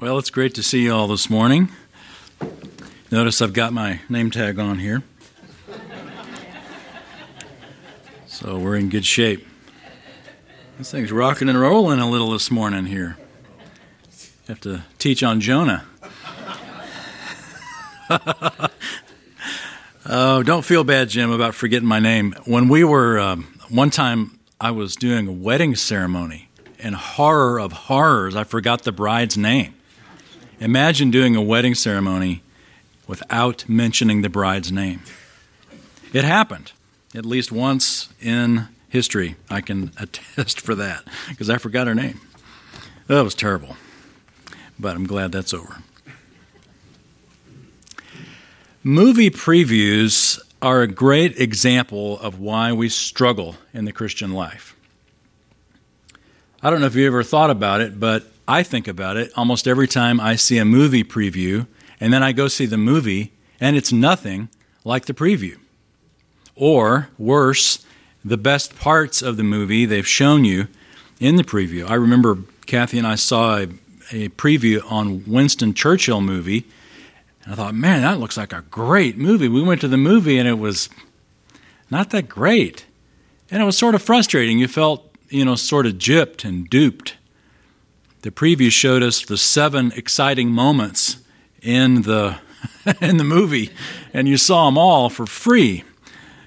Well, it's great to see you all this morning. Notice I've got my name tag on here. So we're in good shape. This thing's rocking and rolling a little this morning here. Have to teach on Jonah. Oh, don't feel bad, Jim, about forgetting my name. When we were, one time I was doing a wedding ceremony, and horror of horrors, I forgot the bride's name. Imagine doing a wedding ceremony without mentioning the bride's name. It happened at least once in history. I can attest for that because I forgot her name. That was terrible, but I'm glad that's over. Movie previews are a great example of why we struggle in the Christian life. I don't know if you ever thought about it, but I think about it almost every time I see a movie preview, and then I go see the movie, and it's nothing like the preview. Or, worse, the best parts of the movie they've shown you in the preview. I remember Kathy and I saw a preview on Winston Churchill movie, and I thought, man, that looks like a great movie. We went to the movie, and it was not that great. And it was sort of frustrating. You felt, sort of gypped and duped. The preview showed us the 7 exciting moments in the movie, and you saw them all for free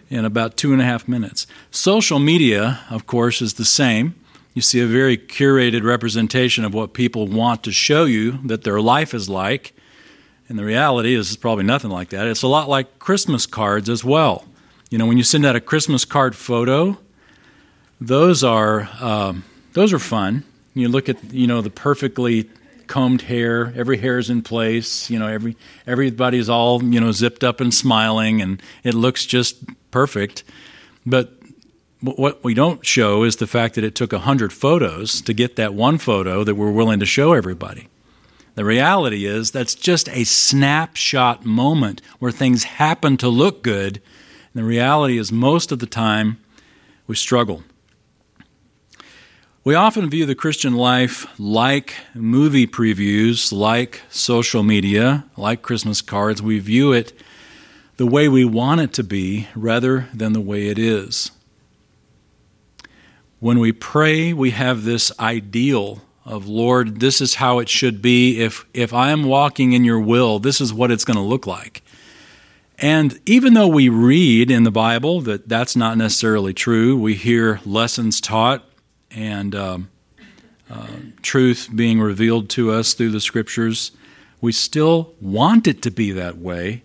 in about 2.5 minutes. Social media, of course, is the same. You see a very curated representation of what people want to show you that their life is like, and the reality is it's probably nothing like that. It's a lot like Christmas cards as well. When you send out a Christmas card photo, those are fun. You look at the perfectly combed hair. Every hair is in place. Everybody's all zipped up and smiling, and it looks just perfect. But what we don't show is the fact that it took 100 photos to get that one photo that we're willing to show everybody. The reality is that's just a snapshot moment where things happen to look good. And the reality is most of the time we struggle. We often view the Christian life like movie previews, like social media, like Christmas cards. We view it the way we want it to be rather than the way it is. When we pray, we have this ideal of, Lord, this is how it should be. If I am walking in your will, this is what it's going to look like. And even though we read in the Bible that that's not necessarily true, we hear lessons taught, and truth being revealed to us through the Scriptures, we still want it to be that way,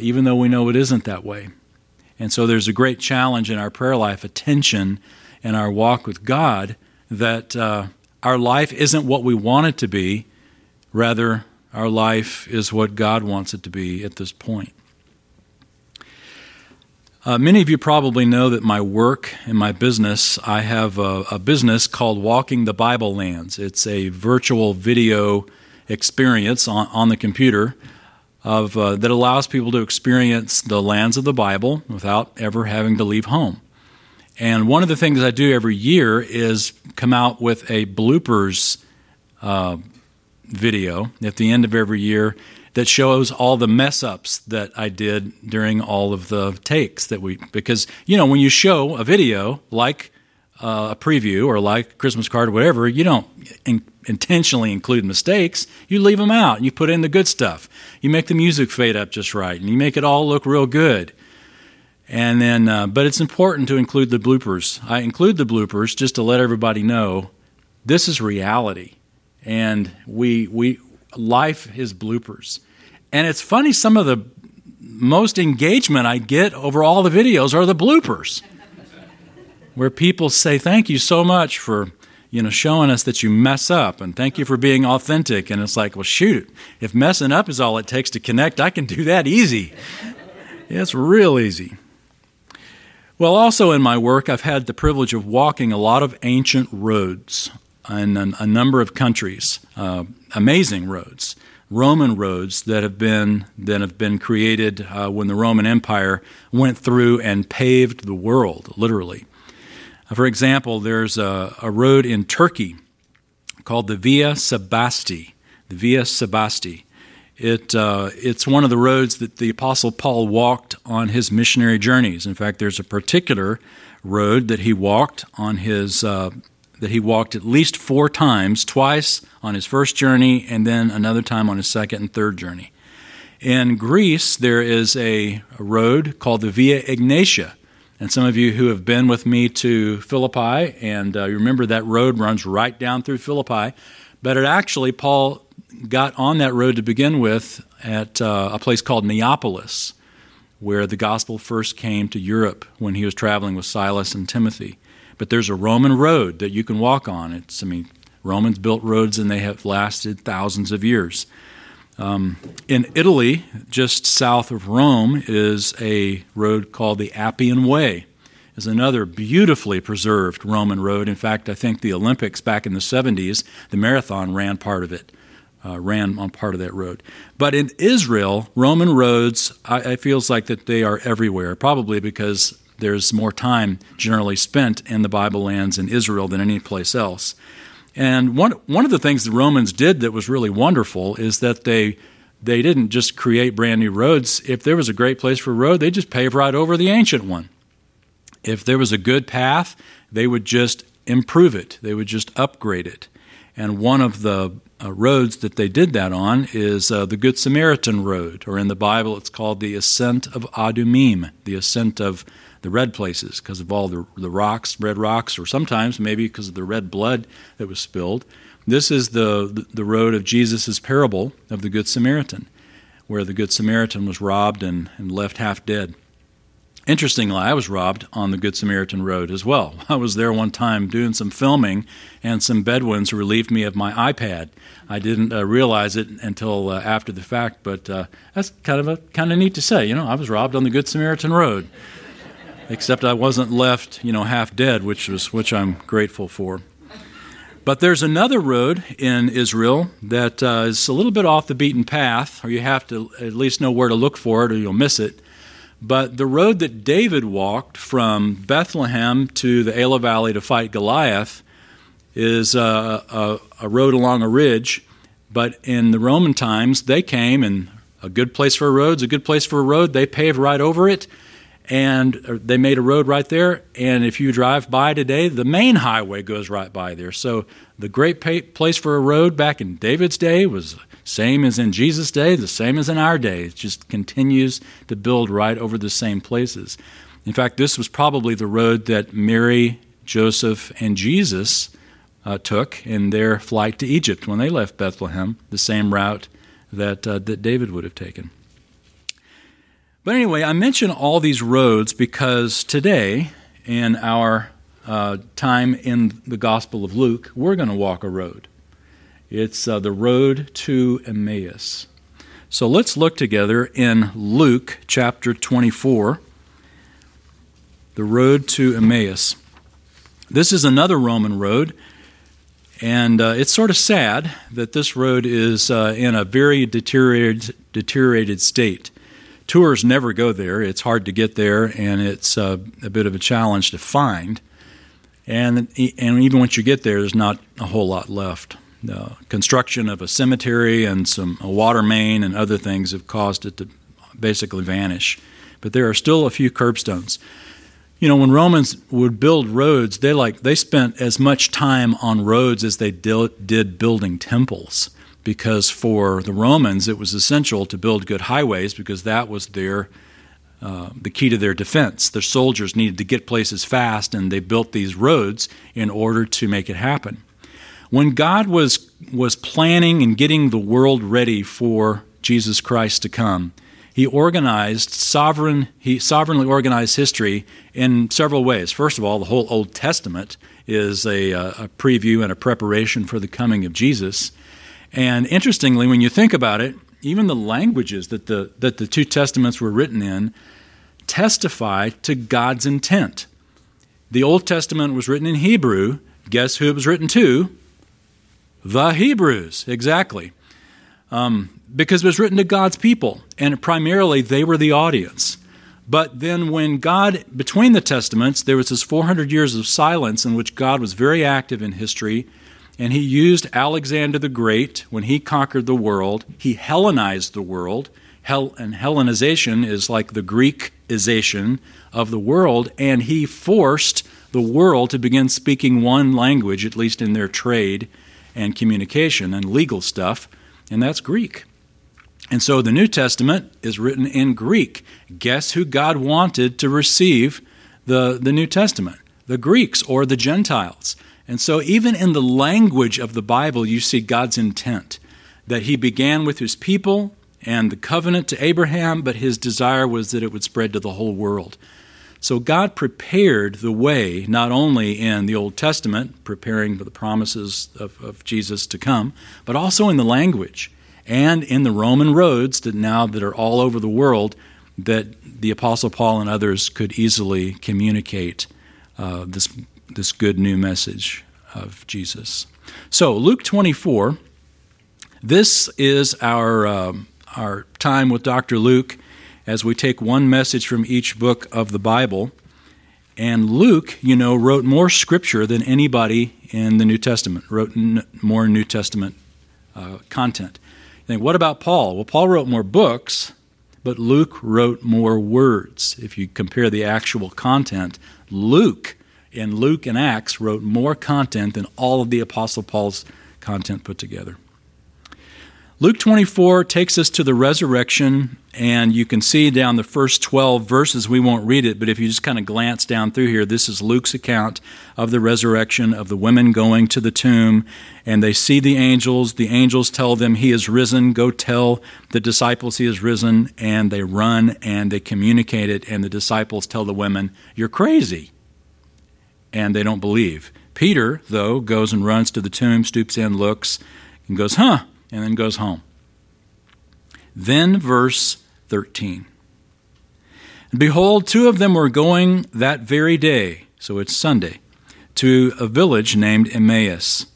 even though we know it isn't that way. And so there's a great challenge in our prayer life, a tension in our walk with God, that our life isn't what we want it to be, rather our life is what God wants it to be at this point. Many of you probably know that my work and my business, I have a business called Walking the Bible Lands. It's a virtual video experience on the computer of that allows people to experience the lands of the Bible without ever having to leave home. And one of the things I do every year is come out with a bloopers video at the end of every year that shows all the mess-ups that I did during all of the takes that we... Because, when you show a video like a preview or like Christmas card or whatever, you don't intentionally include mistakes. You leave them out and you put in the good stuff. You make the music fade up just right and you make it all look real good. And then, but it's important to include the bloopers. I include the bloopers just to let everybody know this is reality. And life is bloopers. And it's funny, some of the most engagement I get over all the videos are the bloopers, where people say, thank you so much for showing us that you mess up, and thank you for being authentic. And it's like, well, shoot, if messing up is all it takes to connect, I can do that easy. It's real easy. Well, also in my work, I've had the privilege of walking a lot of ancient roads in a number of countries, amazing roads, Roman roads that have been created when the Roman Empire went through and paved the world, literally. For example, there's a road in Turkey called the Via Sebasti. the Via Sebasti. It's one of the roads that the Apostle Paul walked on his missionary journeys. In fact, there's a particular road that he walked on his at least 4 times, twice on his first journey and then another time on his second and third journey. In Greece, there is a road called the Via Ignatia. And some of you who have been with me to Philippi, and you remember that road runs right down through Philippi, but it actually, Paul got on that road to begin with at a place called Neapolis, where the gospel first came to Europe when he was traveling with Silas and Timothy. But there's a Roman road that you can walk on. Romans built roads, and they have lasted thousands of years. In Italy, just south of Rome, is a road called the Appian Way. It's another beautifully preserved Roman road. In fact, I think the Olympics back in the 70s, the marathon ran on part of that road. But in Israel, Roman roads, it feels like that they are everywhere, probably because there's more time generally spent in the Bible lands in Israel than any place else. And one of the things the Romans did that was really wonderful is that they didn't just create brand new roads. If there was a great place for a road, they just paved right over the ancient one. If there was a good path, they would just improve it. They would just upgrade it. And one of the roads that they did that on is the Good Samaritan Road, or in the Bible it's called the Ascent of Adumim, the ascent of the red places, because of all the rocks, red rocks, or sometimes maybe because of the red blood that was spilled. This is the road of Jesus' parable of the Good Samaritan, where the Good Samaritan was robbed and left half dead. Interestingly, I was robbed on the Good Samaritan Road as well. I was there one time doing some filming, and some Bedouins relieved me of my iPad. I didn't realize it until after the fact, but that's kind of neat to say. You know, I was robbed on the Good Samaritan Road. Except I wasn't left, half dead, which I'm grateful for. But there's another road in Israel that is a little bit off the beaten path, or you have to at least know where to look for it, or you'll miss it. But the road that David walked from Bethlehem to the Elah Valley to fight Goliath is a road along a ridge. But in the Roman times, they came, and a good place for a road's a good place for a road. They paved right over it. And they made a road right there, and if you drive by today, the main highway goes right by there. So the great place for a road back in David's day was the same as in Jesus' day, the same as in our day. It just continues to build right over the same places. In fact, this was probably the road that Mary, Joseph, and Jesus took in their flight to Egypt when they left Bethlehem, the same route that David would have taken. But anyway, I mention all these roads because today, in our time in the Gospel of Luke, we're going to walk a road. It's the road to Emmaus. So let's look together in Luke chapter 24, the road to Emmaus. This is another Roman road, and it's sort of sad that this road is in a very deteriorated state. Tours never go there. It's hard to get there, and it's a bit of a challenge to find. And even once you get there, there's not a whole lot left. The construction of a cemetery and a water main and other things have caused it to basically vanish. But there are still a few curbstones. When Romans would build roads, they spent as much time on roads as they did building temples. Because for the Romans, it was essential to build good highways because that was the key to their defense. Their soldiers needed to get places fast, and they built these roads in order to make it happen. When God was planning and getting the world ready for Jesus Christ to come, He sovereignly organized history in several ways. First of all, the whole Old Testament is a preview and a preparation for the coming of Jesus. And interestingly, when you think about it, even the languages that the two testaments were written in testify to God's intent. The Old Testament was written in Hebrew. Guess who it was written to? The Hebrews, exactly. Because it was written to God's people, and primarily they were the audience. But then when God, between the testaments, there was this 400 years of silence in which God was very active in history, And he used Alexander the Great when he conquered the world. He Hellenized the world. And Hellenization is like the Greekization of the world. And he forced the world to begin speaking one language, at least in their trade and communication and legal stuff, and that's Greek. And so the New Testament is written in Greek. Guess who God wanted to receive the New Testament? The Greeks or the Gentiles. And so even in the language of the Bible, you see God's intent, that he began with his people and the covenant to Abraham, but his desire was that it would spread to the whole world. So God prepared the way, not only in the Old Testament, preparing for the promises of Jesus to come, but also in the language and in the Roman roads that now that are all over the world that the Apostle Paul and others could easily communicate this good new message of Jesus. So Luke 24, this is our time with Dr. Luke, as we take one message from each book of the Bible. And Luke, you know, wrote more scripture than anybody in the New Testament, wrote more New Testament content. You think, what about Paul? Well, Paul wrote more books, but Luke wrote more words. If you compare the actual content, Luke and Acts wrote more content than all of the Apostle Paul's content put together. Luke 24 takes us to the resurrection, and you can see down the first 12 verses, we won't read it, but if you just kind of glance down through here, this is Luke's account of the resurrection, of the women going to the tomb, and they see the angels. The angels tell them he is risen. Go tell the disciples he is risen, and they run, and they communicate it, and the disciples tell the women, you're crazy, and they don't believe. Peter, though, goes and runs to the tomb, stoops in, looks, and goes, huh? And then goes home. Then verse 13. Behold, two of them were going that very day, so it's Sunday, to a village named Emmaus,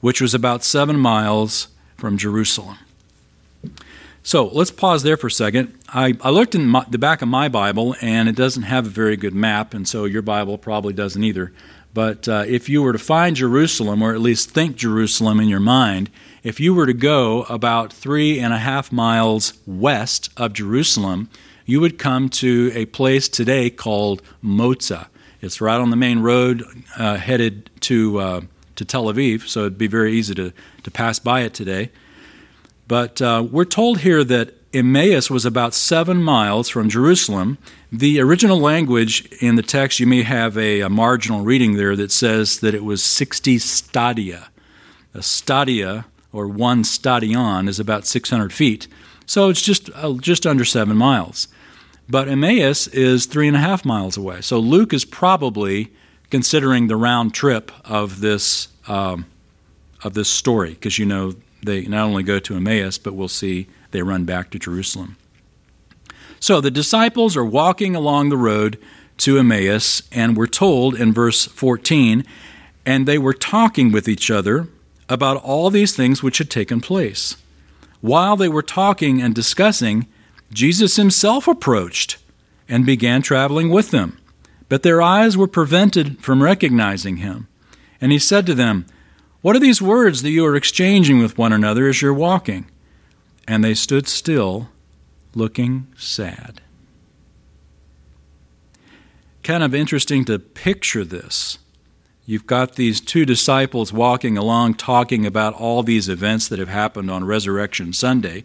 which was about 7 miles from Jerusalem. So let's pause there for a second. I looked in the back of my Bible, and it doesn't have a very good map, and so your Bible probably doesn't either. But if you were to find Jerusalem, or at least think Jerusalem in your mind, if you were to go about 3.5 miles west of Jerusalem, you would come to a place today called Moza. It's right on the main road headed to Tel Aviv, so it'd be very easy to pass by it today. But we're told here that Emmaus was about 7 miles from Jerusalem. The original language in the text, you may have a marginal reading there that says that it was 60 stadia. A stadia, or one stadion, is about 600 feet. So it's just under 7 miles. But Emmaus is 3.5 miles away. So Luke is probably considering the round trip of this story, because, you know, they not only go to Emmaus, but we'll see they run back to Jerusalem. So the disciples are walking along the road to Emmaus, and we're told in verse 14, and they were talking with each other about all these things which had taken place. While they were talking and discussing, Jesus himself approached and began traveling with them. But their eyes were prevented from recognizing him. And he said to them, what are these words that you are exchanging with one another as you're walking? And they stood still, looking sad. Kind of interesting to picture this. You've got these two disciples walking along, talking about all these events that have happened on Resurrection Sunday,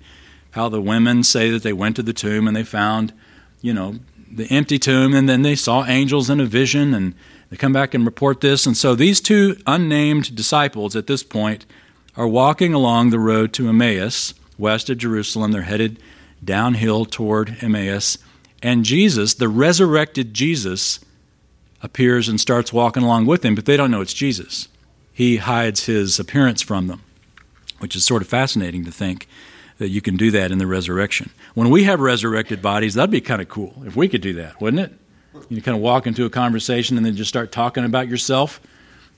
how the women say that they went to the tomb and they found, you know, the empty tomb, and then they saw angels in a vision, and they come back and report this. And so these two unnamed disciples at this point are walking along the road to Emmaus, west of Jerusalem. They're headed downhill toward Emmaus, and Jesus, the resurrected Jesus, appears and starts walking along with them, but they don't know it's Jesus. He hides his appearance from them, which is sort of fascinating to think that you can do that in the resurrection. When we have resurrected bodies, that'd be kind of cool if we could do that, wouldn't it? You kind of walk into a conversation and then just start talking about yourself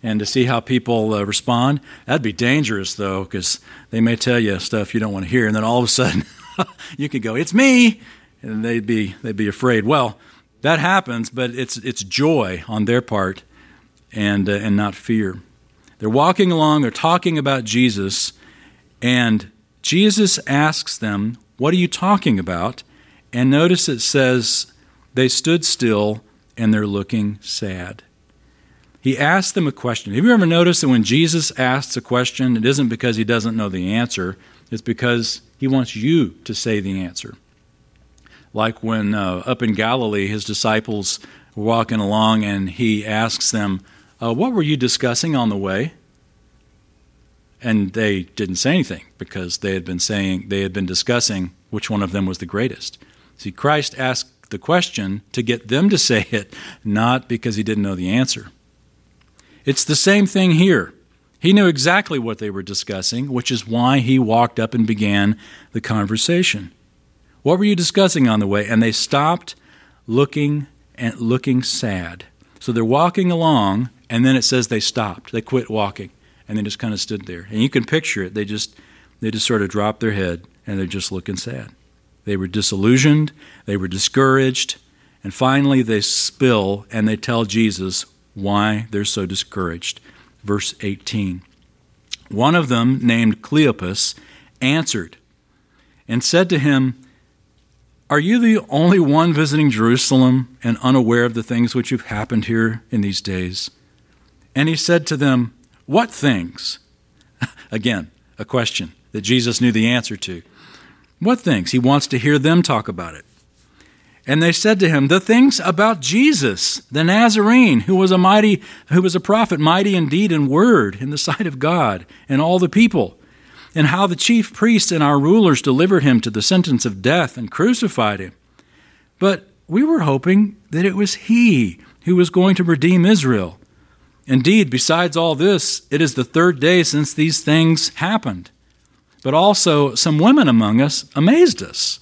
and to see how people respond. That'd be dangerous, though, because they may tell you stuff you don't want to hear, and then all of a sudden you could go, it's me, and they'd be afraid. Well, that happens, but it's joy on their part and not fear. They're walking along, they're talking about Jesus, and Jesus asks them, what are you talking about? And notice it says, they stood still and they're looking sad. He asked them a question. Have you ever noticed that when Jesus asks a question, it isn't because he doesn't know the answer, it's because he wants you to say the answer. Like when up in Galilee, his disciples were walking along and he asks them, what were you discussing on the way? And they didn't say anything because they had been discussing which one of them was the greatest. See, Christ asked the question to get them to say it, not because he didn't know the answer. It's the same thing here. He knew exactly what they were discussing, which is why he walked up and began the conversation. What were you discussing on the way? And they stopped looking sad. So they're walking along, and then it says they stopped. They quit walking, and they just kind of stood there. And you can picture it. They just sort of dropped their head, and they're just looking sad. They were disillusioned. They were discouraged. And finally they spill, and they tell Jesus why they're so discouraged. Verse 18, one of them, named Cleopas, answered and said to him, are you the only one visiting Jerusalem and unaware of the things which have happened here in these days? And he said to them, what things? Again, a question that Jesus knew the answer to. What things? He wants to hear them talk about it. And they said to him, the things about Jesus, the Nazarene, who was a prophet, mighty in deed and word in the sight of God and all the people, and how the chief priests and our rulers delivered him to the sentence of death and crucified him. But we were hoping that it was he who was going to redeem Israel. Indeed, besides all this, it is the third day since these things happened. But also some women among us amazed us.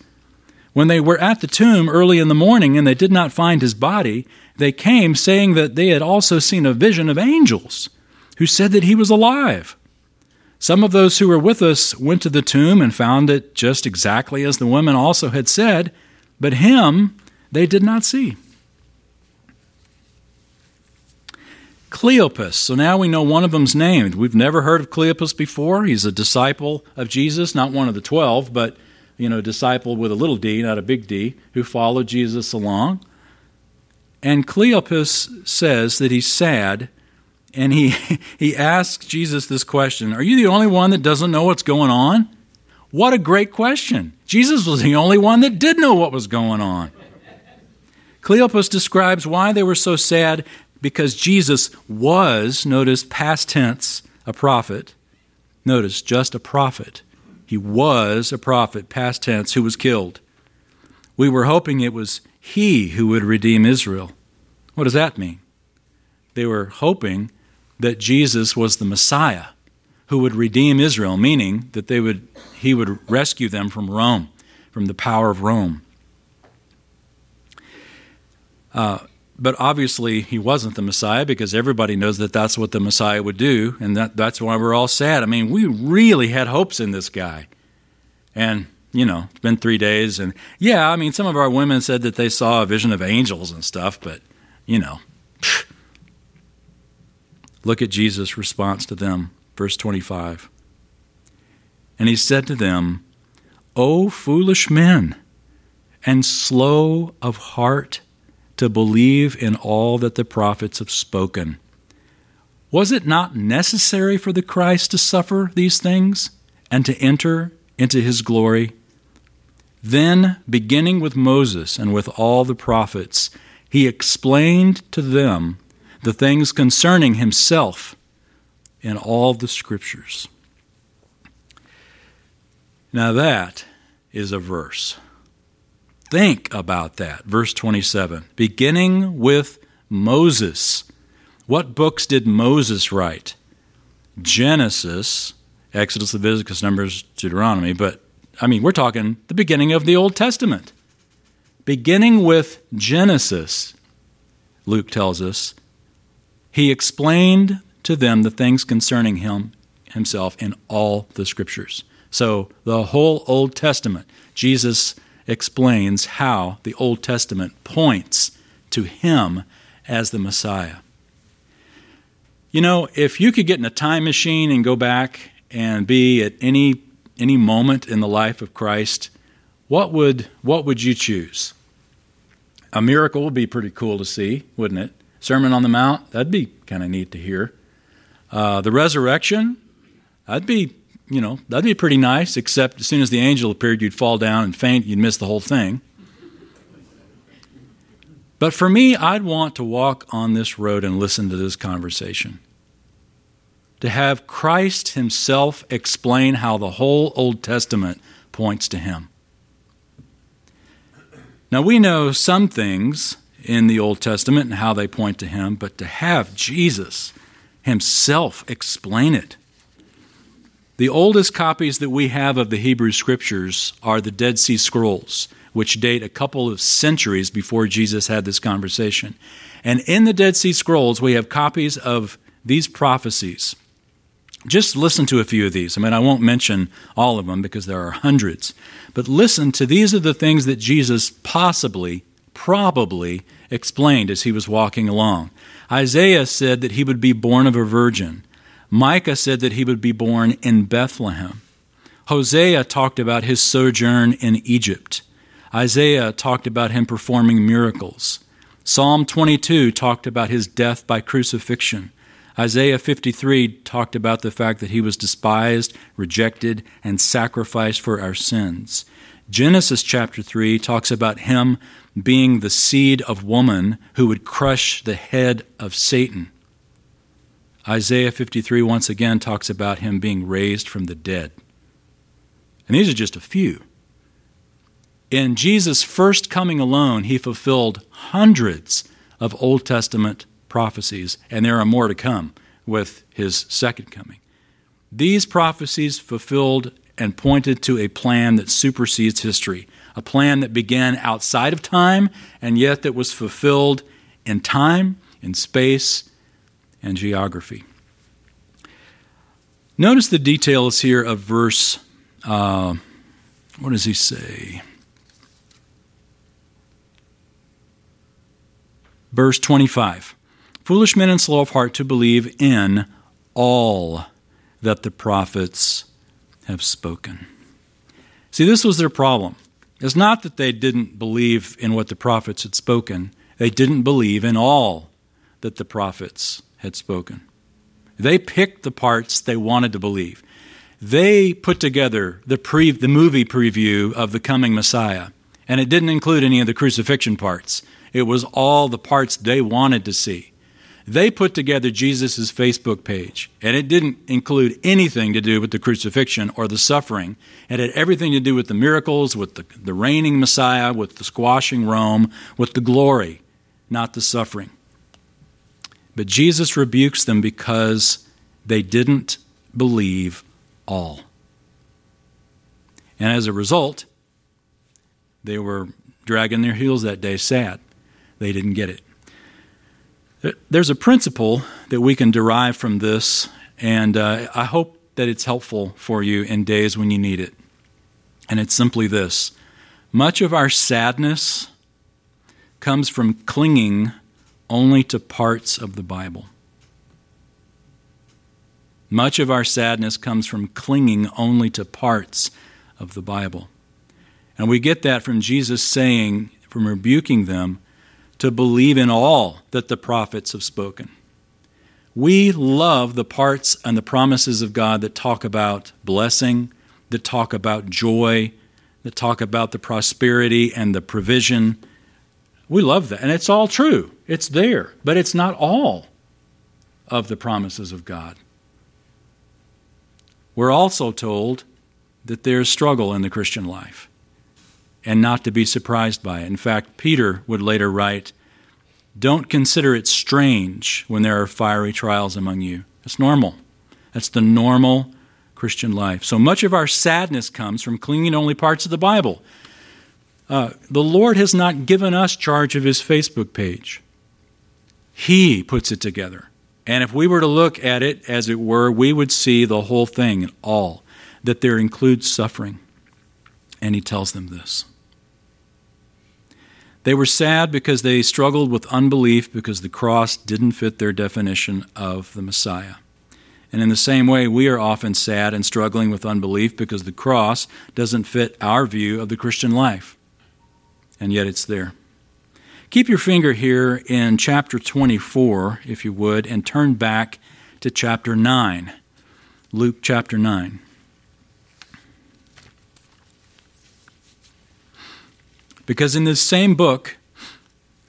When they were at the tomb early in the morning and they did not find his body, they came saying that they had also seen a vision of angels who said that he was alive. Some of those who were with us went to the tomb and found it just exactly as the women also had said, but him they did not see. Cleopas. So now we know one of them's named. We've never heard of Cleopas before. He's a disciple of Jesus, not one of the 12, but a disciple with a little d, not a big D, who followed Jesus along. And Cleopas says that he's sad, and he asks Jesus this question, are you the only one that doesn't know what's going on? What a great question. Jesus was the only one that did know what was going on. Cleopas describes why they were so sad, because Jesus was, notice past tense, a prophet. Notice, just a prophet. He was a prophet, past tense, who was killed. We were hoping it was he who would redeem Israel. What does that mean? They were hoping that Jesus was the Messiah who would redeem Israel, meaning that he would rescue them from Rome, from the power of Rome. But obviously he wasn't the Messiah, because everybody knows that that's what the Messiah would do, and that's why we're all sad. I mean, we really had hopes in this guy. And, it's been 3 days, and some of our women said that they saw a vision of angels and stuff, but, Look at Jesus' response to them, verse 25. And he said to them, O foolish men, and slow of heart to believe in all that the prophets have spoken. Was it not necessary for the Christ to suffer these things and to enter into his glory? Then, beginning with Moses and with all the prophets, he explained to them the things concerning himself in all the scriptures. Now that is a verse. Think about that. Verse 27, beginning with Moses. What books did Moses write? Genesis, Exodus, Leviticus, Numbers, Deuteronomy, but we're talking the beginning of the Old Testament. Beginning with Genesis, Luke tells us, he explained to them the things concerning himself in all the scriptures. So the whole Old Testament, Jesus explains how the Old Testament points to him as the Messiah. You know, if you could get in a time machine and go back and be at any moment in the life of Christ, what would you choose? A miracle would be pretty cool to see, wouldn't it? Sermon on the Mount, that'd be kind of neat to hear. The resurrection, that'd be pretty nice, except as soon as the angel appeared, you'd fall down and faint, you'd miss the whole thing. But for me, I'd want to walk on this road and listen to this conversation. To have Christ himself explain how the whole Old Testament points to him. Now, we know some things in the Old Testament and how they point to him, but to have Jesus himself explain it. The oldest copies that we have of the Hebrew Scriptures are the Dead Sea Scrolls, which date a couple of centuries before Jesus had this conversation. And in the Dead Sea Scrolls, we have copies of these prophecies. Just listen to a few of these. I mean, I won't mention all of them because there are hundreds. But listen to these are the things that Jesus probably explained as he was walking along. Isaiah said that he would be born of a virgin. Micah said that he would be born in Bethlehem. Hosea talked about his sojourn in Egypt. Isaiah talked about him performing miracles. Psalm 22 talked about his death by crucifixion. Isaiah 53 talked about the fact that he was despised, rejected, and sacrificed for our sins. Genesis chapter 3 talks about him being the seed of woman who would crush the head of Satan. Isaiah 53 once again talks about him being raised from the dead. And these are just a few. In Jesus' first coming alone, he fulfilled hundreds of Old Testament prophecies, and there are more to come with his second coming. These prophecies fulfilled and pointed to a plan that supersedes history, a plan that began outside of time, and yet that was fulfilled in time, in space, and geography. Notice the details here of verse, what does he say? Verse 25, foolish men and slow of heart to believe in all that the prophets have spoken. See, this was their problem. It's not that they didn't believe in what the prophets had spoken. They didn't believe in all that the prophets had spoken. They picked the parts they wanted to believe. They put together the movie preview of the coming Messiah, and it didn't include any of the crucifixion parts. It was all the parts they wanted to see. They put together Jesus' Facebook page, and it didn't include anything to do with the crucifixion or the suffering. It had everything to do with the miracles, with the reigning Messiah, with the squashing Rome, with the glory, not the suffering. But Jesus rebukes them because they didn't believe all. And as a result, they were dragging their heels that day sad. They didn't get it. There's a principle that we can derive from this, and I hope that it's helpful for you in days when you need it. And it's simply this. Much of our sadness comes from clinging only to parts of the Bible. Much of our sadness comes from clinging only to parts of the Bible. And we get that from Jesus saying, from rebuking them, to believe in all that the prophets have spoken. We love the parts and the promises of God that talk about blessing, that talk about joy, that talk about the prosperity and the provision. We love that, and it's all true. It's there, but it's not all of the promises of God. We're also told that there's struggle in the Christian life, and not to be surprised by it. In fact, Peter would later write, "Don't consider it strange when there are fiery trials among you." That's normal. That's the normal Christian life. So much of our sadness comes from clinging to only parts of the Bible. The Lord has not given us charge of his Facebook page. He puts it together. And if we were to look at it, as it were, we would see the whole thing and all, that there includes suffering. And he tells them this. They were sad because they struggled with unbelief because the cross didn't fit their definition of the Messiah. And in the same way, we are often sad and struggling with unbelief because the cross doesn't fit our view of the Christian life. And yet it's there. Keep your finger here in chapter 24, if you would, and turn back to chapter 9, Luke chapter 9. Because in this same book,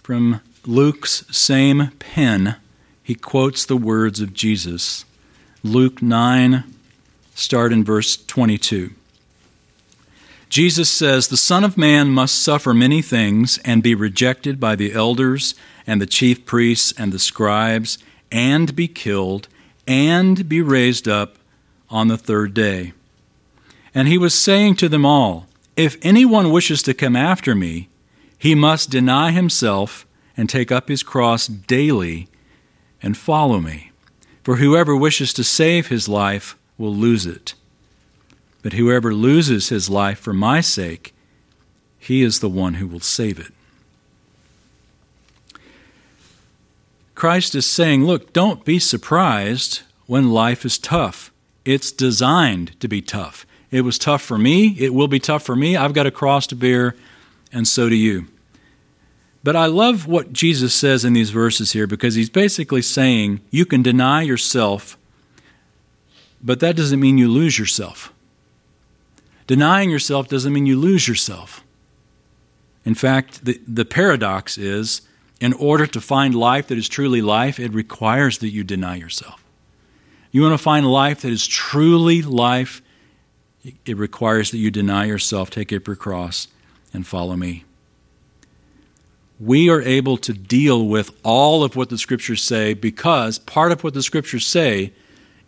from Luke's same pen, he quotes the words of Jesus. Luke 9, start in verse 22. Jesus says, "The Son of Man must suffer many things and be rejected by the elders and the chief priests and the scribes, and be killed, and be raised up on the third day." And he was saying to them all, "If anyone wishes to come after me, he must deny himself and take up his cross daily and follow me. For whoever wishes to save his life will lose it. But whoever loses his life for my sake, he is the one who will save it." Christ is saying, look, don't be surprised when life is tough. It's designed to be tough. It was tough for me. It will be tough for me. I've got a cross to bear, and so do you. But I love what Jesus says in these verses here, because he's basically saying you can deny yourself, but that doesn't mean you lose yourself. Denying yourself doesn't mean you lose yourself. In fact, the paradox is, in order to find life that is truly life, it requires that you deny yourself. You want to find life that is truly life, it requires that you deny yourself, take up your cross, and follow me. We are able to deal with all of what the Scriptures say, because part of what the Scriptures say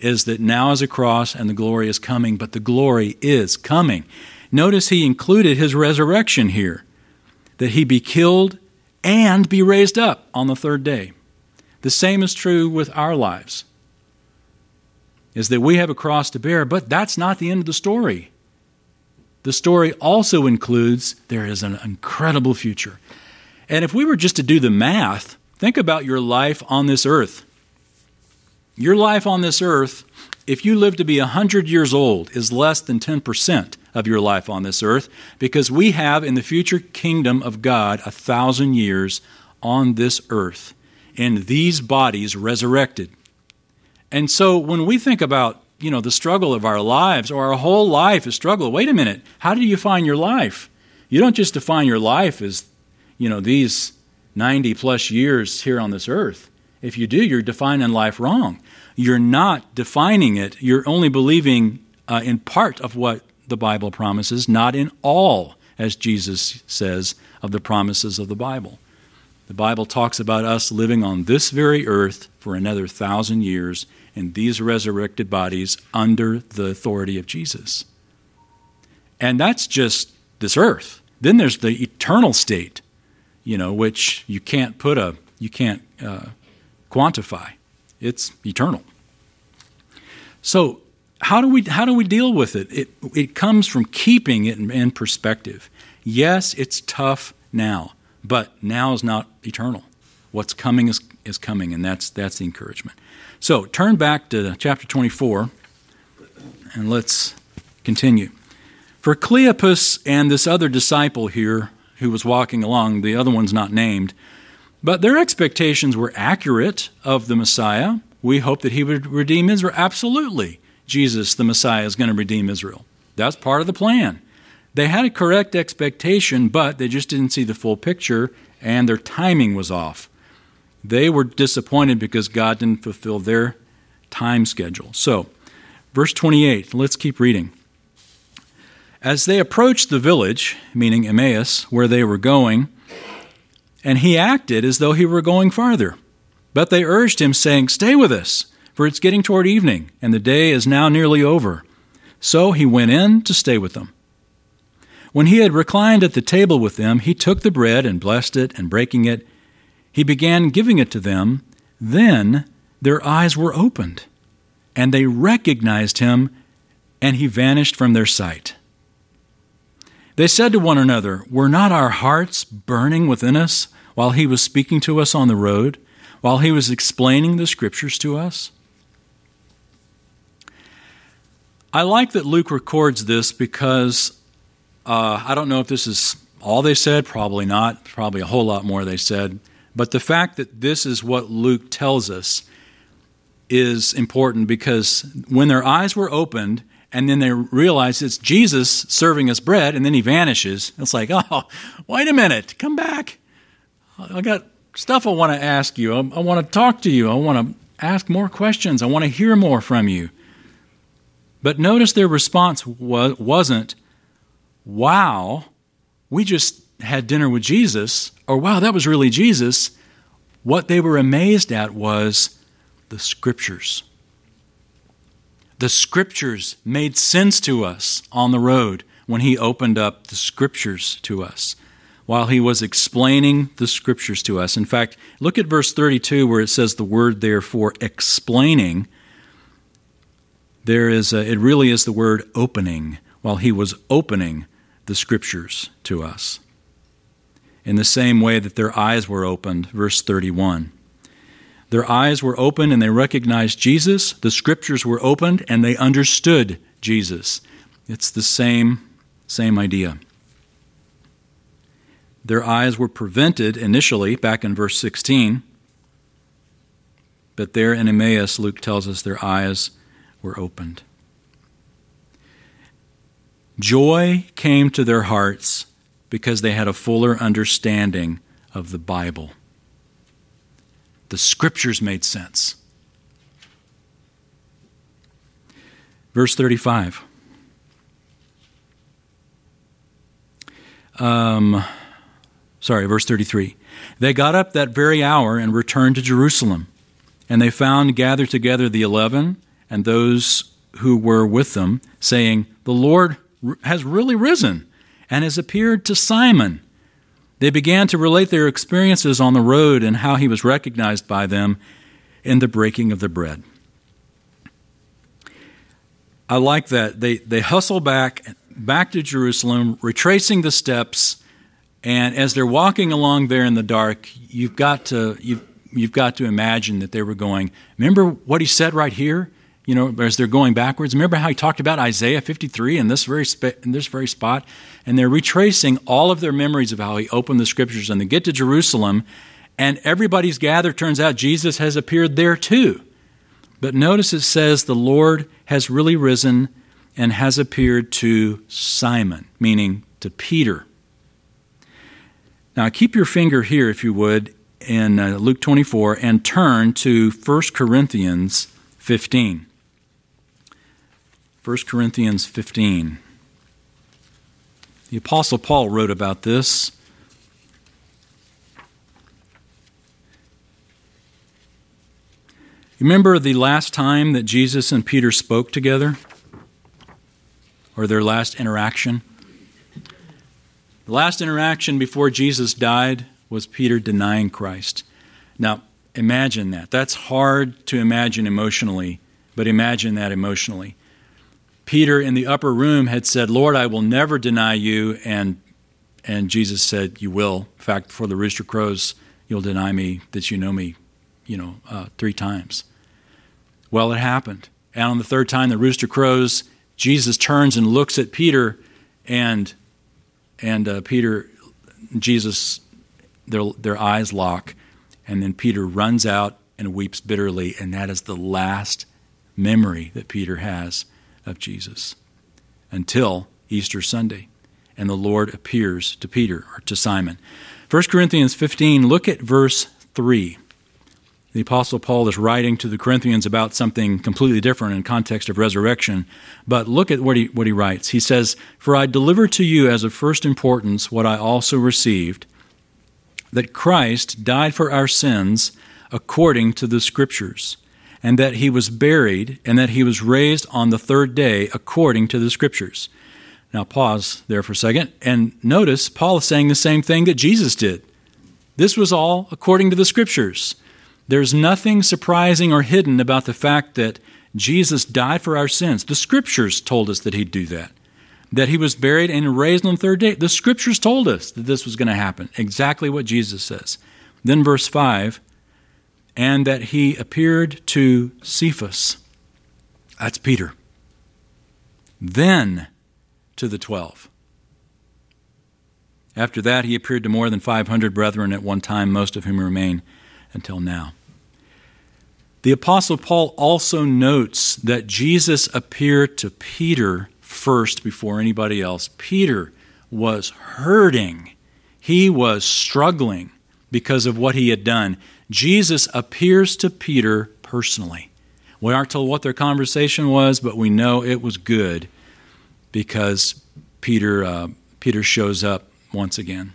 is that now is a cross and the glory is coming, but the glory is coming. Notice he included his resurrection here, that he be killed and be raised up on the third day. The same is true with our lives, is that we have a cross to bear, but that's not the end of the story. The story also includes there is an incredible future. And if we were just to do the math, think about your life on this earth. Your life on this earth, if you live to be 100 years old, is less than 10% of your life on this earth, because we have in the future kingdom of God 1,000 years on this earth, and these bodies resurrected. And so when we think about, the struggle of our lives, or our whole life is struggle, wait a minute, how do you define your life? You don't just define your life as, these 90 plus years here on this earth. If you do, you're defining life wrong. You're not defining it. You're only believing in part of what the Bible promises, not in all, as Jesus says, of the promises of the Bible. The Bible talks about us living on this very earth for another 1,000 years in these resurrected bodies under the authority of Jesus. And that's just this earth. Then there's the eternal state, which you can't quantify. It's eternal. So how do we deal with it? It comes from keeping it in perspective. Yes, it's tough now. But now is not eternal. What's coming is coming, and that's the encouragement. So turn back to chapter 24, and let's continue. For Cleopas and this other disciple here who was walking along, the other one's not named, but their expectations were accurate of the Messiah. We hope that he would redeem Israel. Absolutely, Jesus, the Messiah, is going to redeem Israel. That's part of the plan. They had a correct expectation, but they just didn't see the full picture, and their timing was off. They were disappointed because God didn't fulfill their time schedule. So, verse 28, let's keep reading. As they approached the village, meaning Emmaus, where they were going, and he acted as though he were going farther. But they urged him, saying, "Stay with us, for it's getting toward evening, and the day is now nearly over." So he went in to stay with them. When he had reclined at the table with them, he took the bread and blessed it, and breaking it, he began giving it to them. Then their eyes were opened, and they recognized him, and he vanished from their sight. They said to one another, "Were not our hearts burning within us while he was speaking to us on the road, while he was explaining the scriptures to us?" I like that Luke records this because I don't know if this is all they said, probably not, probably a whole lot more they said, but the fact that this is what Luke tells us is important because when their eyes were opened and then they realize it's Jesus serving us bread and then he vanishes, it's like, oh, wait a minute, come back. I got stuff I want to ask you. I want to talk to you. I want to ask more questions. I want to hear more from you. But notice their response wasn't, wow, we just had dinner with Jesus, or wow, that was really Jesus. What they were amazed at was the Scriptures. The Scriptures made sense to us on the road when he opened up the Scriptures to us, while he was explaining the Scriptures to us. In fact, look at verse 32 where it says the word there for explaining. It really is the word opening, while he was opening the Scriptures to us. In the same way that their eyes were opened, verse 31. Their eyes were opened and they recognized Jesus. The Scriptures were opened and they understood Jesus. It's the same idea. Their eyes were prevented initially, back in verse 16. But there in Emmaus, Luke tells us their eyes were opened. Joy came to their hearts because they had a fuller understanding of the Bible. The Scriptures made sense. Verse 35. Verse 33. They got up that very hour and returned to Jerusalem, and they found gathered together the 11 and those who were with them, saying, "The Lord has really risen and has appeared to Simon." They began to relate their experiences on the road and how he was recognized by them in the breaking of the bread. I like that. They hustle back to Jerusalem, retracing the steps. And as they're walking along there in the dark, you've got to imagine that they were going, remember what he said right here? You know, as they're going backwards, remember how he talked about Isaiah 53 in this very spot? And they're retracing all of their memories of how he opened the Scriptures, and they get to Jerusalem, and everybody's gathered. Turns out Jesus has appeared there too. But notice it says the Lord has really risen and has appeared to Simon, meaning to Peter. Now keep your finger here, if you would, in Luke 24, and turn to 1 Corinthians 15. 1 Corinthians 15. The Apostle Paul wrote about this. Remember the last time that Jesus and Peter spoke together? Or their last interaction? The last interaction before Jesus died was Peter denying Christ. Now, imagine that. That's hard to imagine emotionally, but imagine that emotionally. Peter in the upper room had said, "Lord, I will never deny you." And Jesus said, "You will. In fact, before the rooster crows, you'll deny me that you know me, three times." Well, it happened. And on the third time the rooster crows, Jesus turns and looks at Peter, and Peter, Jesus, their eyes lock, and then Peter runs out and weeps bitterly, and that is the last memory that Peter has of Jesus until Easter Sunday, and the Lord appears to Peter, or to Simon. 1 Corinthians 15, look at verse 3. The Apostle Paul is writing to the Corinthians about something completely different in context of resurrection, but look at what he writes. He says, "For I delivered to you as of first importance what I also received, that Christ died for our sins according to the Scriptures, and that he was buried, and that he was raised on the third day according to the Scriptures." Now pause there for a second, and notice Paul is saying the same thing that Jesus did. This was all according to the Scriptures. There's nothing surprising or hidden about the fact that Jesus died for our sins. The Scriptures told us that he'd do that. that he was buried and raised on the third day. The scriptures told us that this was going to happen, exactly what Jesus says. Then verse 5, and that he appeared to Cephas. That's Peter. Then to the 12. After that, he appeared to more than 500 brethren at one time, most of whom remain until now. The Apostle Paul also notes that Jesus appeared to Peter first before anybody else. Peter was hurting. He was struggling because of what he had done. Jesus appears to Peter personally. We aren't told what their conversation was, but we know it was good because Peter shows up once again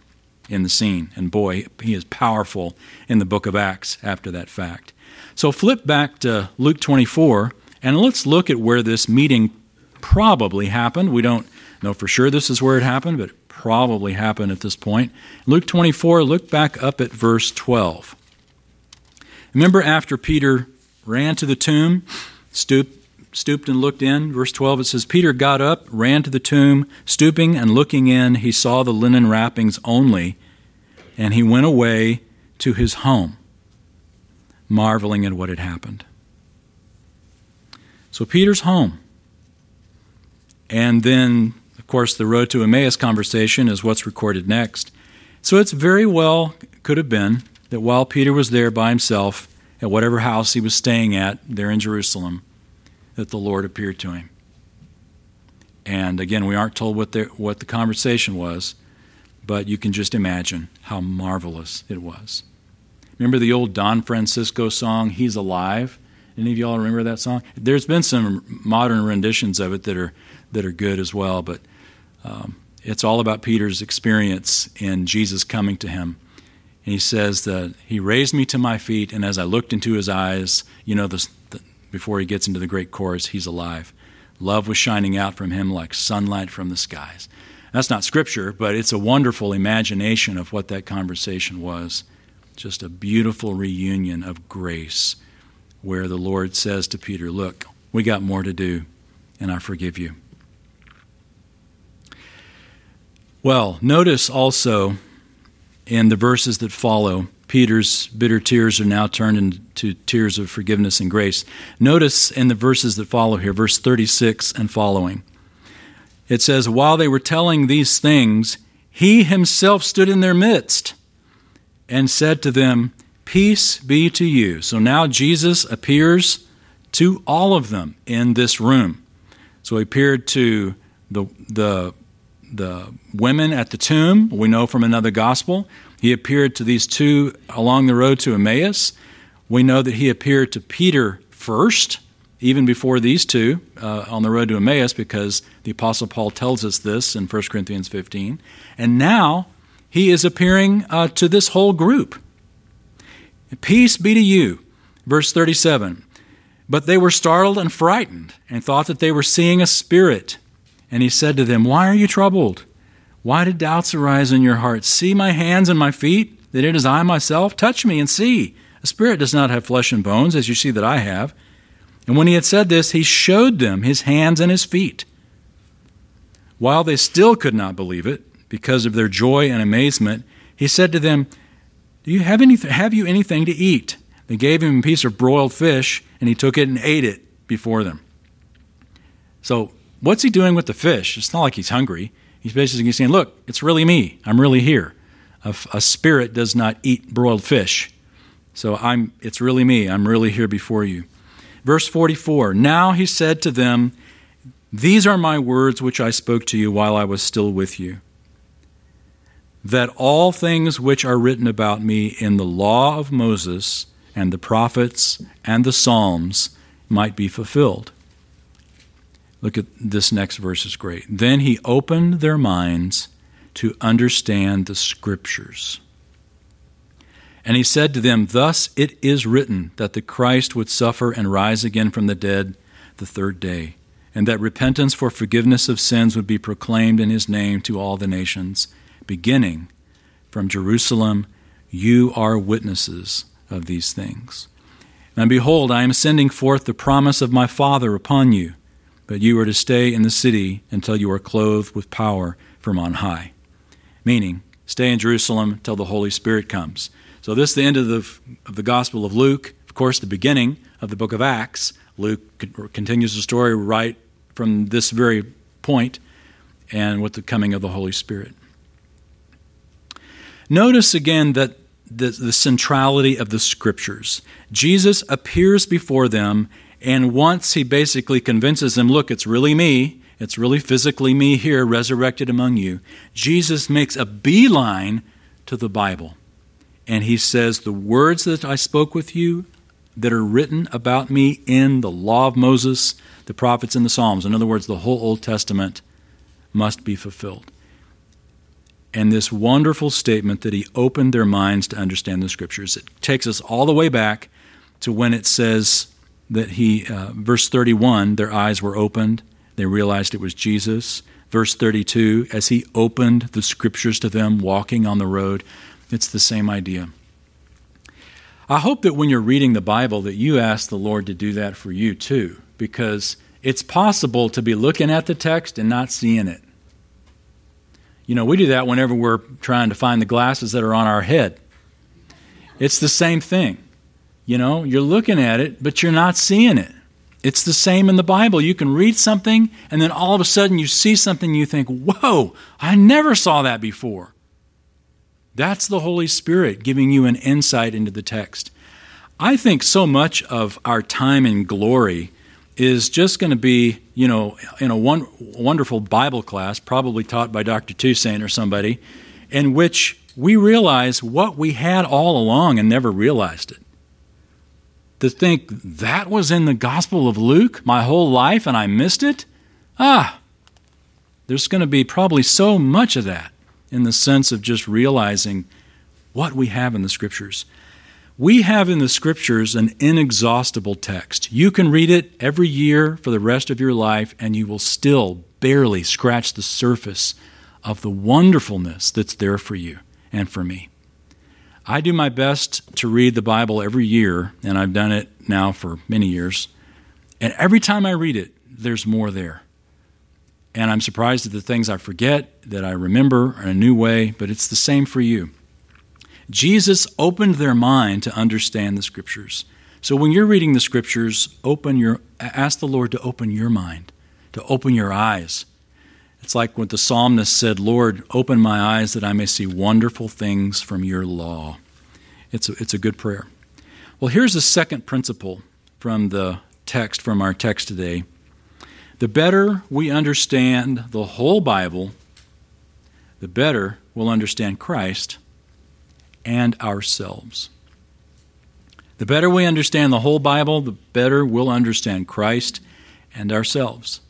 in the scene. And boy, he is powerful in the book of Acts after that fact. So flip back to Luke 24, and let's look at where this meeting probably happened. We don't know for sure this is where it happened, but it probably happened at this point. Luke 24, look back up at verse 12. Remember after Peter ran to the tomb, stooped and looked in. Verse 12, it says, Peter got up, ran to the tomb, stooping and looking in. He saw the linen wrappings only, and he went away to his home, marveling at what had happened. So Peter's home. And then, of course, the road to Emmaus conversation is what's recorded next. So it's very well could have been that while Peter was there by himself at whatever house he was staying at there in Jerusalem, that the Lord appeared to him. And again, we aren't told what the conversation was, but you can just imagine how marvelous it was. Remember the old Don Francisco song, He's Alive? Any of y'all remember that song? There's been some modern renditions of it that are good as well, but it's all about Peter's experience in Jesus coming to him. And he says that he raised me to my feet, and as I looked into his eyes, before he gets into the great chorus, he's alive. Love was shining out from him like sunlight from the skies. That's not scripture, but it's a wonderful imagination of what that conversation was. Just a beautiful reunion of grace where the Lord says to Peter, look, we got more to do, and I forgive you. Well, notice also in the verses that follow, Peter's bitter tears are now turned into tears of forgiveness and grace. Notice in the verses that follow here, verse 36 and following, it says, while they were telling these things, he himself stood in their midst and said to them, peace be to you. So now Jesus appears to all of them in this room. So he appeared to the women at the tomb, we know from another gospel. He appeared to these two along the road to Emmaus. We know that he appeared to Peter first, even before these two on the road to Emmaus, because the Apostle Paul tells us this in 1 Corinthians 15. And now he is appearing to this whole group. Peace be to you. Verse 37. But they were startled and frightened and thought that they were seeing a spirit. And he said to them, why are you troubled? Why did doubts arise in your hearts? See my hands and my feet, that it is I myself? Touch me and see. A spirit does not have flesh and bones, as you see that I have. And when he had said this, he showed them his hands and his feet. While they still could not believe it, because of their joy and amazement, he said to them, Have you anything to eat? They gave him a piece of broiled fish, and he took it and ate it before them. So what's he doing with the fish? It's not like he's hungry. He's basically saying, look, it's really me. I'm really here. A spirit does not eat broiled fish. So it's really me. I'm really here before you. Verse 44, now he said to them, these are my words which I spoke to you while I was still with you, that all things which are written about me in the law of Moses and the prophets and the Psalms might be fulfilled. Look at this next verse, is great. Then he opened their minds to understand the scriptures. And he said to them, thus it is written that the Christ would suffer and rise again from the dead the third day, and that repentance for forgiveness of sins would be proclaimed in his name to all the nations, beginning from Jerusalem. You are witnesses of these things. And behold, I am sending forth the promise of my Father upon you, but you are to stay in the city until you are clothed with power from on high. Meaning, stay in Jerusalem till the Holy Spirit comes. So this is the end of the Gospel of Luke. Of course, the beginning of the book of Acts. Luke continues the story right from this very point and with the coming of the Holy Spirit. Notice again that the centrality of the Scriptures. Jesus appears before them, and once he basically convinces them, look, it's really me, it's really physically me here resurrected among you, Jesus makes a beeline to the Bible, and he says, the words that I spoke with you that are written about me in the law of Moses, the prophets, and the Psalms. In other words, the whole Old Testament must be fulfilled. And this wonderful statement that he opened their minds to understand the Scriptures. It takes us all the way back to when it says that he, verse 31, their eyes were opened. They realized it was Jesus. Verse 32, as he opened the Scriptures to them walking on the road. It's the same idea. I hope that when you're reading the Bible that you ask the Lord to do that for you too, because it's possible to be looking at the text and not seeing it. You know, we do that whenever we're trying to find the glasses that are on our head. It's the same thing. You know, you're looking at it, but you're not seeing it. It's the same in the Bible. You can read something, and then all of a sudden you see something and you think, whoa, I never saw that before. That's the Holy Spirit giving you an insight into the text. I think so much of our time in glory is just going to be, you know, in a wonderful Bible class, probably taught by Dr. Toussaint or somebody, in which we realize what we had all along and never realized it. To think, that was in the Gospel of Luke my whole life and I missed it? There's going to be probably so much of that in the sense of just realizing what we have in the Scriptures. We have in the Scriptures an inexhaustible text. You can read it every year for the rest of your life, and you will still barely scratch the surface of the wonderfulness that's there for you and for me. I do my best to read the Bible every year, and I've done it now for many years. And every time I read it, there's more there. And I'm surprised at the things I forget that I remember in a new way, but it's the same for you. Jesus opened their mind to understand the Scriptures. So when you're reading the Scriptures, ask the Lord to open your mind, to open your eyes. It's like what the psalmist said, Lord, open my eyes that I may see wonderful things from your law. It's a good prayer. Well, here's the second principle from our text today. The better we understand the whole Bible, the better we'll understand Christ and ourselves. The better we understand the whole Bible, the better we'll understand Christ and ourselves.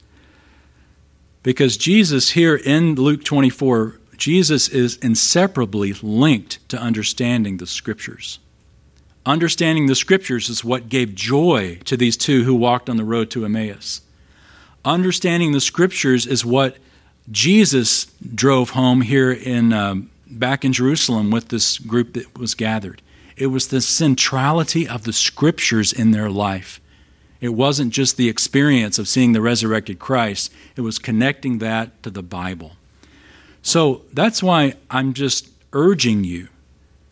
Because Jesus here in Luke 24, Jesus is inseparably linked to understanding the Scriptures. Understanding the Scriptures is what gave joy to these two who walked on the road to Emmaus. Understanding the Scriptures is what Jesus drove home here back in Jerusalem with this group that was gathered. It was the centrality of the Scriptures in their life. It wasn't just the experience of seeing the resurrected Christ. It was connecting that to the Bible. So that's why I'm just urging you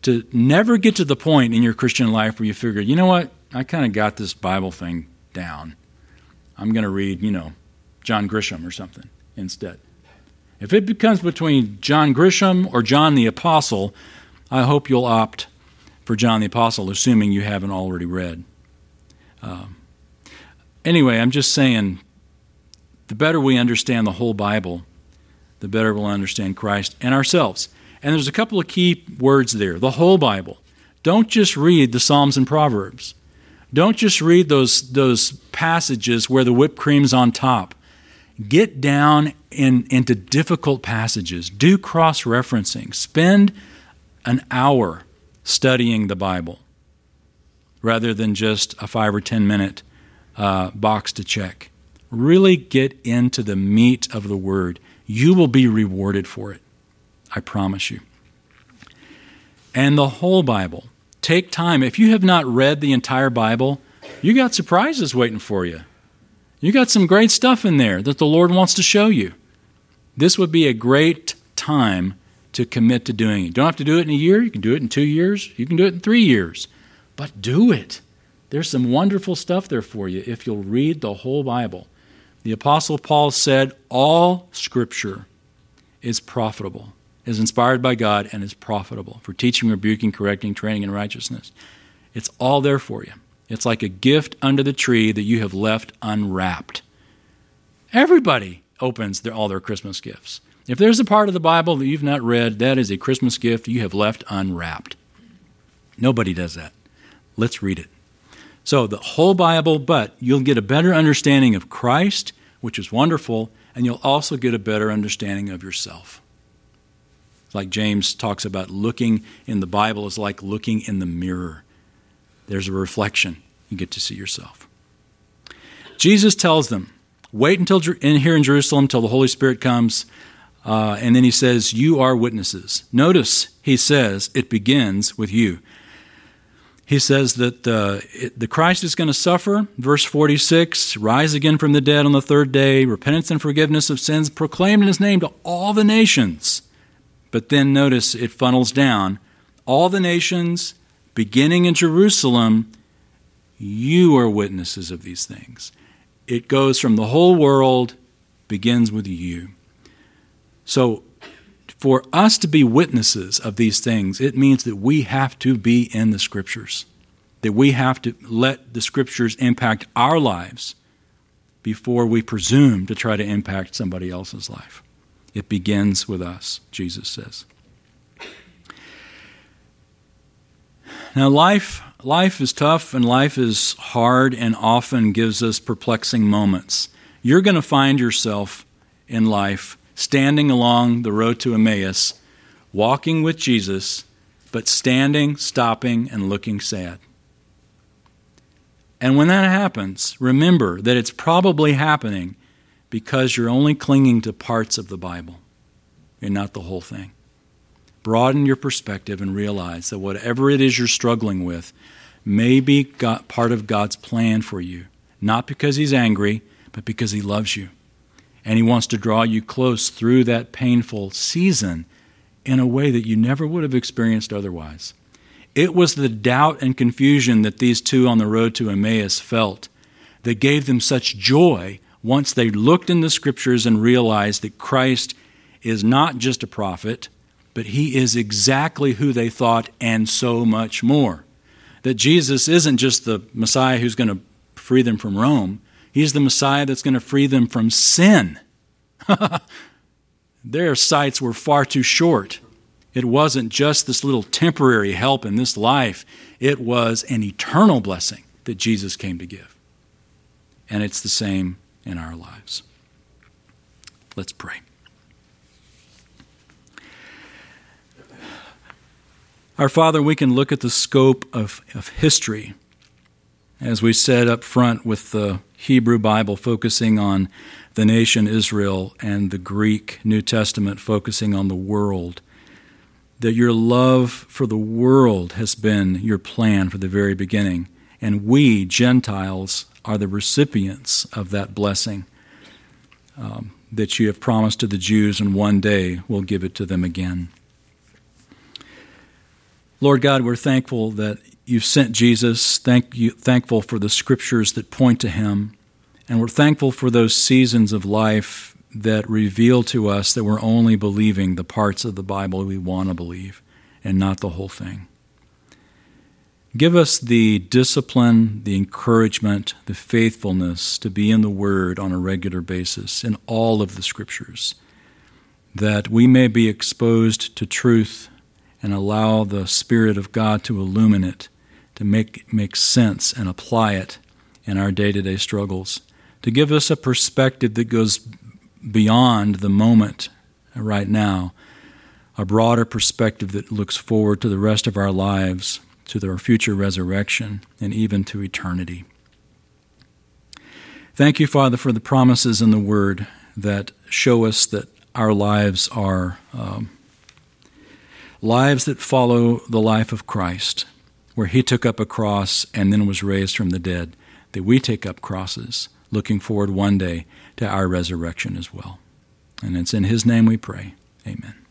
to never get to the point in your Christian life where you figure, you know what, I kind of got this Bible thing down. I'm going to read, John Grisham or something instead. If it becomes between John Grisham or John the Apostle, I hope you'll opt for John the Apostle, assuming you haven't already read. Anyway, I'm just saying, the better we understand the whole Bible, the better we'll understand Christ and ourselves. And there's a couple of key words there. The whole Bible. Don't just read the Psalms and Proverbs. Don't just read those passages where the whipped cream's on top. Get down into difficult passages. Do cross-referencing. Spend an hour studying the Bible rather than just a 5 or 10 minute box to check. Really get into the meat of the Word. You will be rewarded for it. I promise you. And the whole Bible. Take time. If you have not read the entire Bible, you got surprises waiting for you. You got some great stuff in there that the Lord wants to show you. This would be a great time to commit to doing it. You don't have to do it in a year. You can do it in 2 years. You can do it in 3 years. But do it. There's some wonderful stuff there for you if you'll read the whole Bible. The Apostle Paul said, all Scripture is profitable, is inspired by God, and is profitable for teaching, rebuking, correcting, training in righteousness. It's all there for you. It's like a gift under the tree that you have left unwrapped. Everybody opens all their Christmas gifts. If there's a part of the Bible that you've not read, that is a Christmas gift you have left unwrapped. Nobody does that. Let's read it. So the whole Bible, but you'll get a better understanding of Christ, which is wonderful, and you'll also get a better understanding of yourself. It's like James talks about looking in the Bible is like looking in the mirror. There's a reflection. You get to see yourself. Jesus tells them, wait until here in Jerusalem until the Holy Spirit comes, and then he says, you are witnesses. Notice he says it begins with you. He says that the Christ is going to suffer, verse 46, rise again from the dead on the third day, repentance and forgiveness of sins, proclaimed in his name to all the nations. But then notice it funnels down. All the nations, beginning in Jerusalem, you are witnesses of these things. It goes from the whole world, begins with you. So for us to be witnesses of these things, it means that we have to be in the Scriptures, that we have to let the Scriptures impact our lives before we presume to try to impact somebody else's life. It begins with us, Jesus says. Now, life is tough and life is hard and often gives us perplexing moments. You're going to find yourself in life standing along the road to Emmaus, walking with Jesus, but standing, stopping, and looking sad. And when that happens, remember that it's probably happening because you're only clinging to parts of the Bible and not the whole thing. Broaden your perspective and realize that whatever it is you're struggling with may be part of God's plan for you, not because he's angry, but because he loves you. And he wants to draw you close through that painful season in a way that you never would have experienced otherwise. It was the doubt and confusion that these two on the road to Emmaus felt that gave them such joy once they looked in the Scriptures and realized that Christ is not just a prophet, but he is exactly who they thought and so much more. That Jesus isn't just the Messiah who's going to free them from Rome, he's the Messiah that's going to free them from sin. Their sights were far too short. It wasn't just this little temporary help in this life. It was an eternal blessing that Jesus came to give. And it's the same in our lives. Let's pray. Our Father, we can look at the scope of history, as we said up front with the Hebrew Bible focusing on the nation Israel and the Greek New Testament focusing on the world, that your love for the world has been your plan from the very beginning, and we, Gentiles, are the recipients of that blessing that you have promised to the Jews, and one day we'll give it to them again. Lord God, we're thankful that you've sent Jesus, thankful for the Scriptures that point to him, and we're thankful for those seasons of life that reveal to us that we're only believing the parts of the Bible we want to believe and not the whole thing. Give us the discipline, the encouragement, the faithfulness to be in the Word on a regular basis in all of the Scriptures, that we may be exposed to truth and allow the Spirit of God to illumine it, to make sense and apply it in our day-to-day struggles, to give us a perspective that goes beyond the moment right now, a broader perspective that looks forward to the rest of our lives, to our future resurrection, and even to eternity. Thank you, Father, for the promises in the Word that show us that our lives are lives that follow the life of Christ, where he took up a cross and then was raised from the dead, that we take up crosses, looking forward one day to our resurrection as well. And it's in his name we pray. Amen.